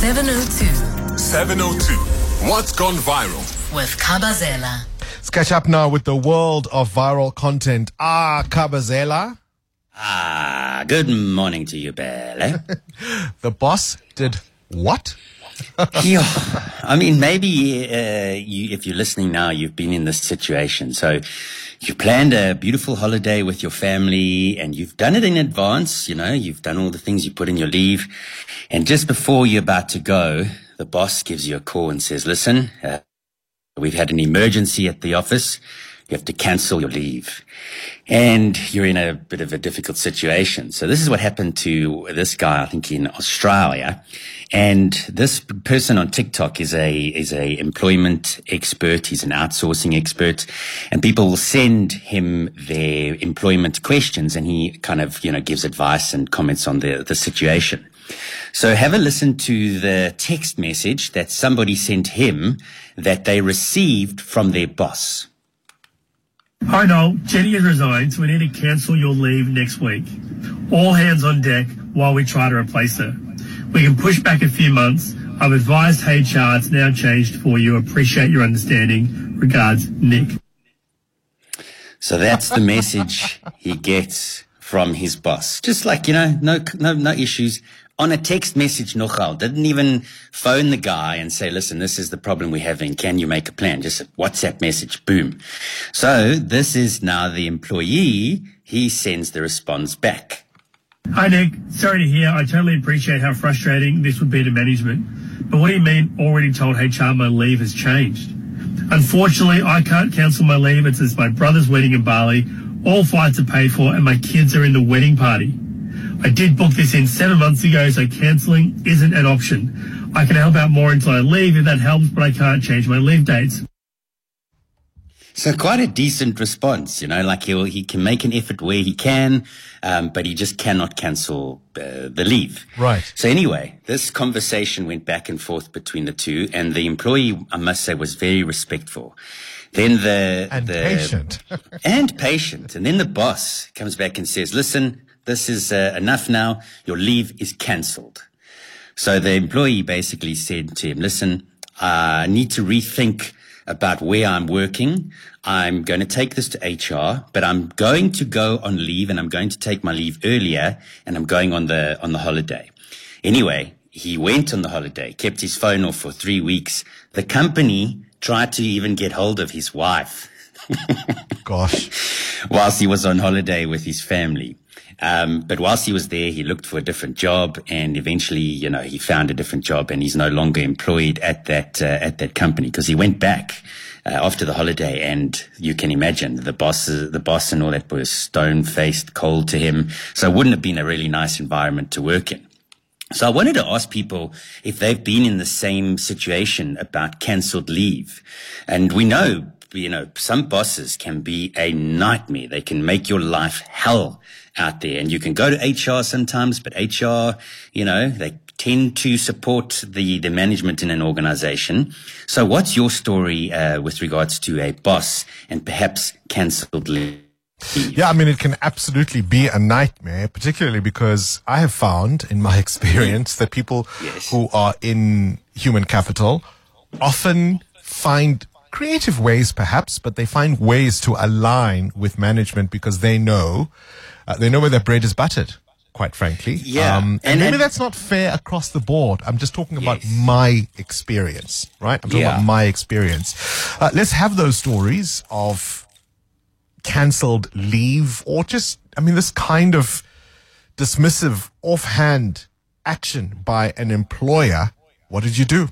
702. What's Gone Viral? With Khabazela. Let's catch up now with the world of viral content. Khabazela. Good morning to you, Bale. The boss did what? Yeah, I mean, maybe if you're listening now, you've been in this situation. So you planned a beautiful holiday with your family and you've done it in advance. You know, you've done all the things you put in your leave. And just before you're about to go, the boss gives you a call and says, listen, we've had an emergency at the office. You have to cancel your leave. And you're in a bit of a difficult situation. So this is what happened to this guy, I think, in Australia. And this person on TikTok is a employment expert. He's an outsourcing expert. And people will send him their employment questions. And he kind of, gives advice and comments on the situation. So have a listen to the text message that somebody sent him that they received from their boss. Hi, Noel. Jenny has resigned, so we need to cancel your leave next week. All hands on deck while we try to replace her. We can push back a few months. I've advised HR it's now changed for you. Appreciate your understanding. Regards, Nick. So that's the message he gets from his boss. Just like, no issues. On a text message, Nochal didn't even phone the guy and say, listen, this is the problem we're having. Can you make a plan? Just a WhatsApp message. Boom. So this is now the employee. He sends the response back. Hi, Nick. Sorry to hear. I totally appreciate how frustrating this would be to management. But what do you mean already told HR my leave has changed? Unfortunately, I can't cancel my leave. It's my brother's wedding in Bali. All flights are paid for and my kids are in the wedding party. I did book this in 7 months ago, so cancelling isn't an option. I can help out more until I leave if that helps, but I can't change my leave dates. So quite a decent response, like he can make an effort where he can, but he just cannot cancel the leave. Right. So anyway, this conversation went back and forth between the two, and the employee, I must say, was very respectful. Then patient. And then the boss comes back and says, listen, this is enough now. Your leave is cancelled. So the employee basically said to him, listen, I need to rethink about where I'm working. I'm going to take this to HR, but I'm going to go on leave and I'm going to take my leave earlier and I'm going on the holiday. Anyway, he went on the holiday, kept his phone off for 3 weeks. The company tried to even get hold of his wife. Gosh. Whilst he was on holiday with his family. But whilst he was there, he looked for a different job and eventually, he found a different job and he's no longer employed at that company because he went back after the holiday. And you can imagine the boss and all that were stone faced cold to him. So it wouldn't have been a really nice environment to work in. So I wanted to ask people if they've been in the same situation about cancelled leave. And we know, some bosses can be a nightmare. They can make your life hell out there. And you can go to HR sometimes, but HR, they tend to support the management in an organization. So what's your story with regards to a boss and perhaps cancelled leave? Yeah, it can absolutely be a nightmare, particularly because I have found in my experience that people who are in human capital often find creative ways perhaps, but they find ways to align with management because they know where their bread is buttered, quite frankly. Yeah. And maybe that's not fair across the board. I'm just talking about my experience, right? I'm talking about my experience. Let's have those stories of cancelled leave or just, this kind of dismissive, offhand action by an employer. What did you do?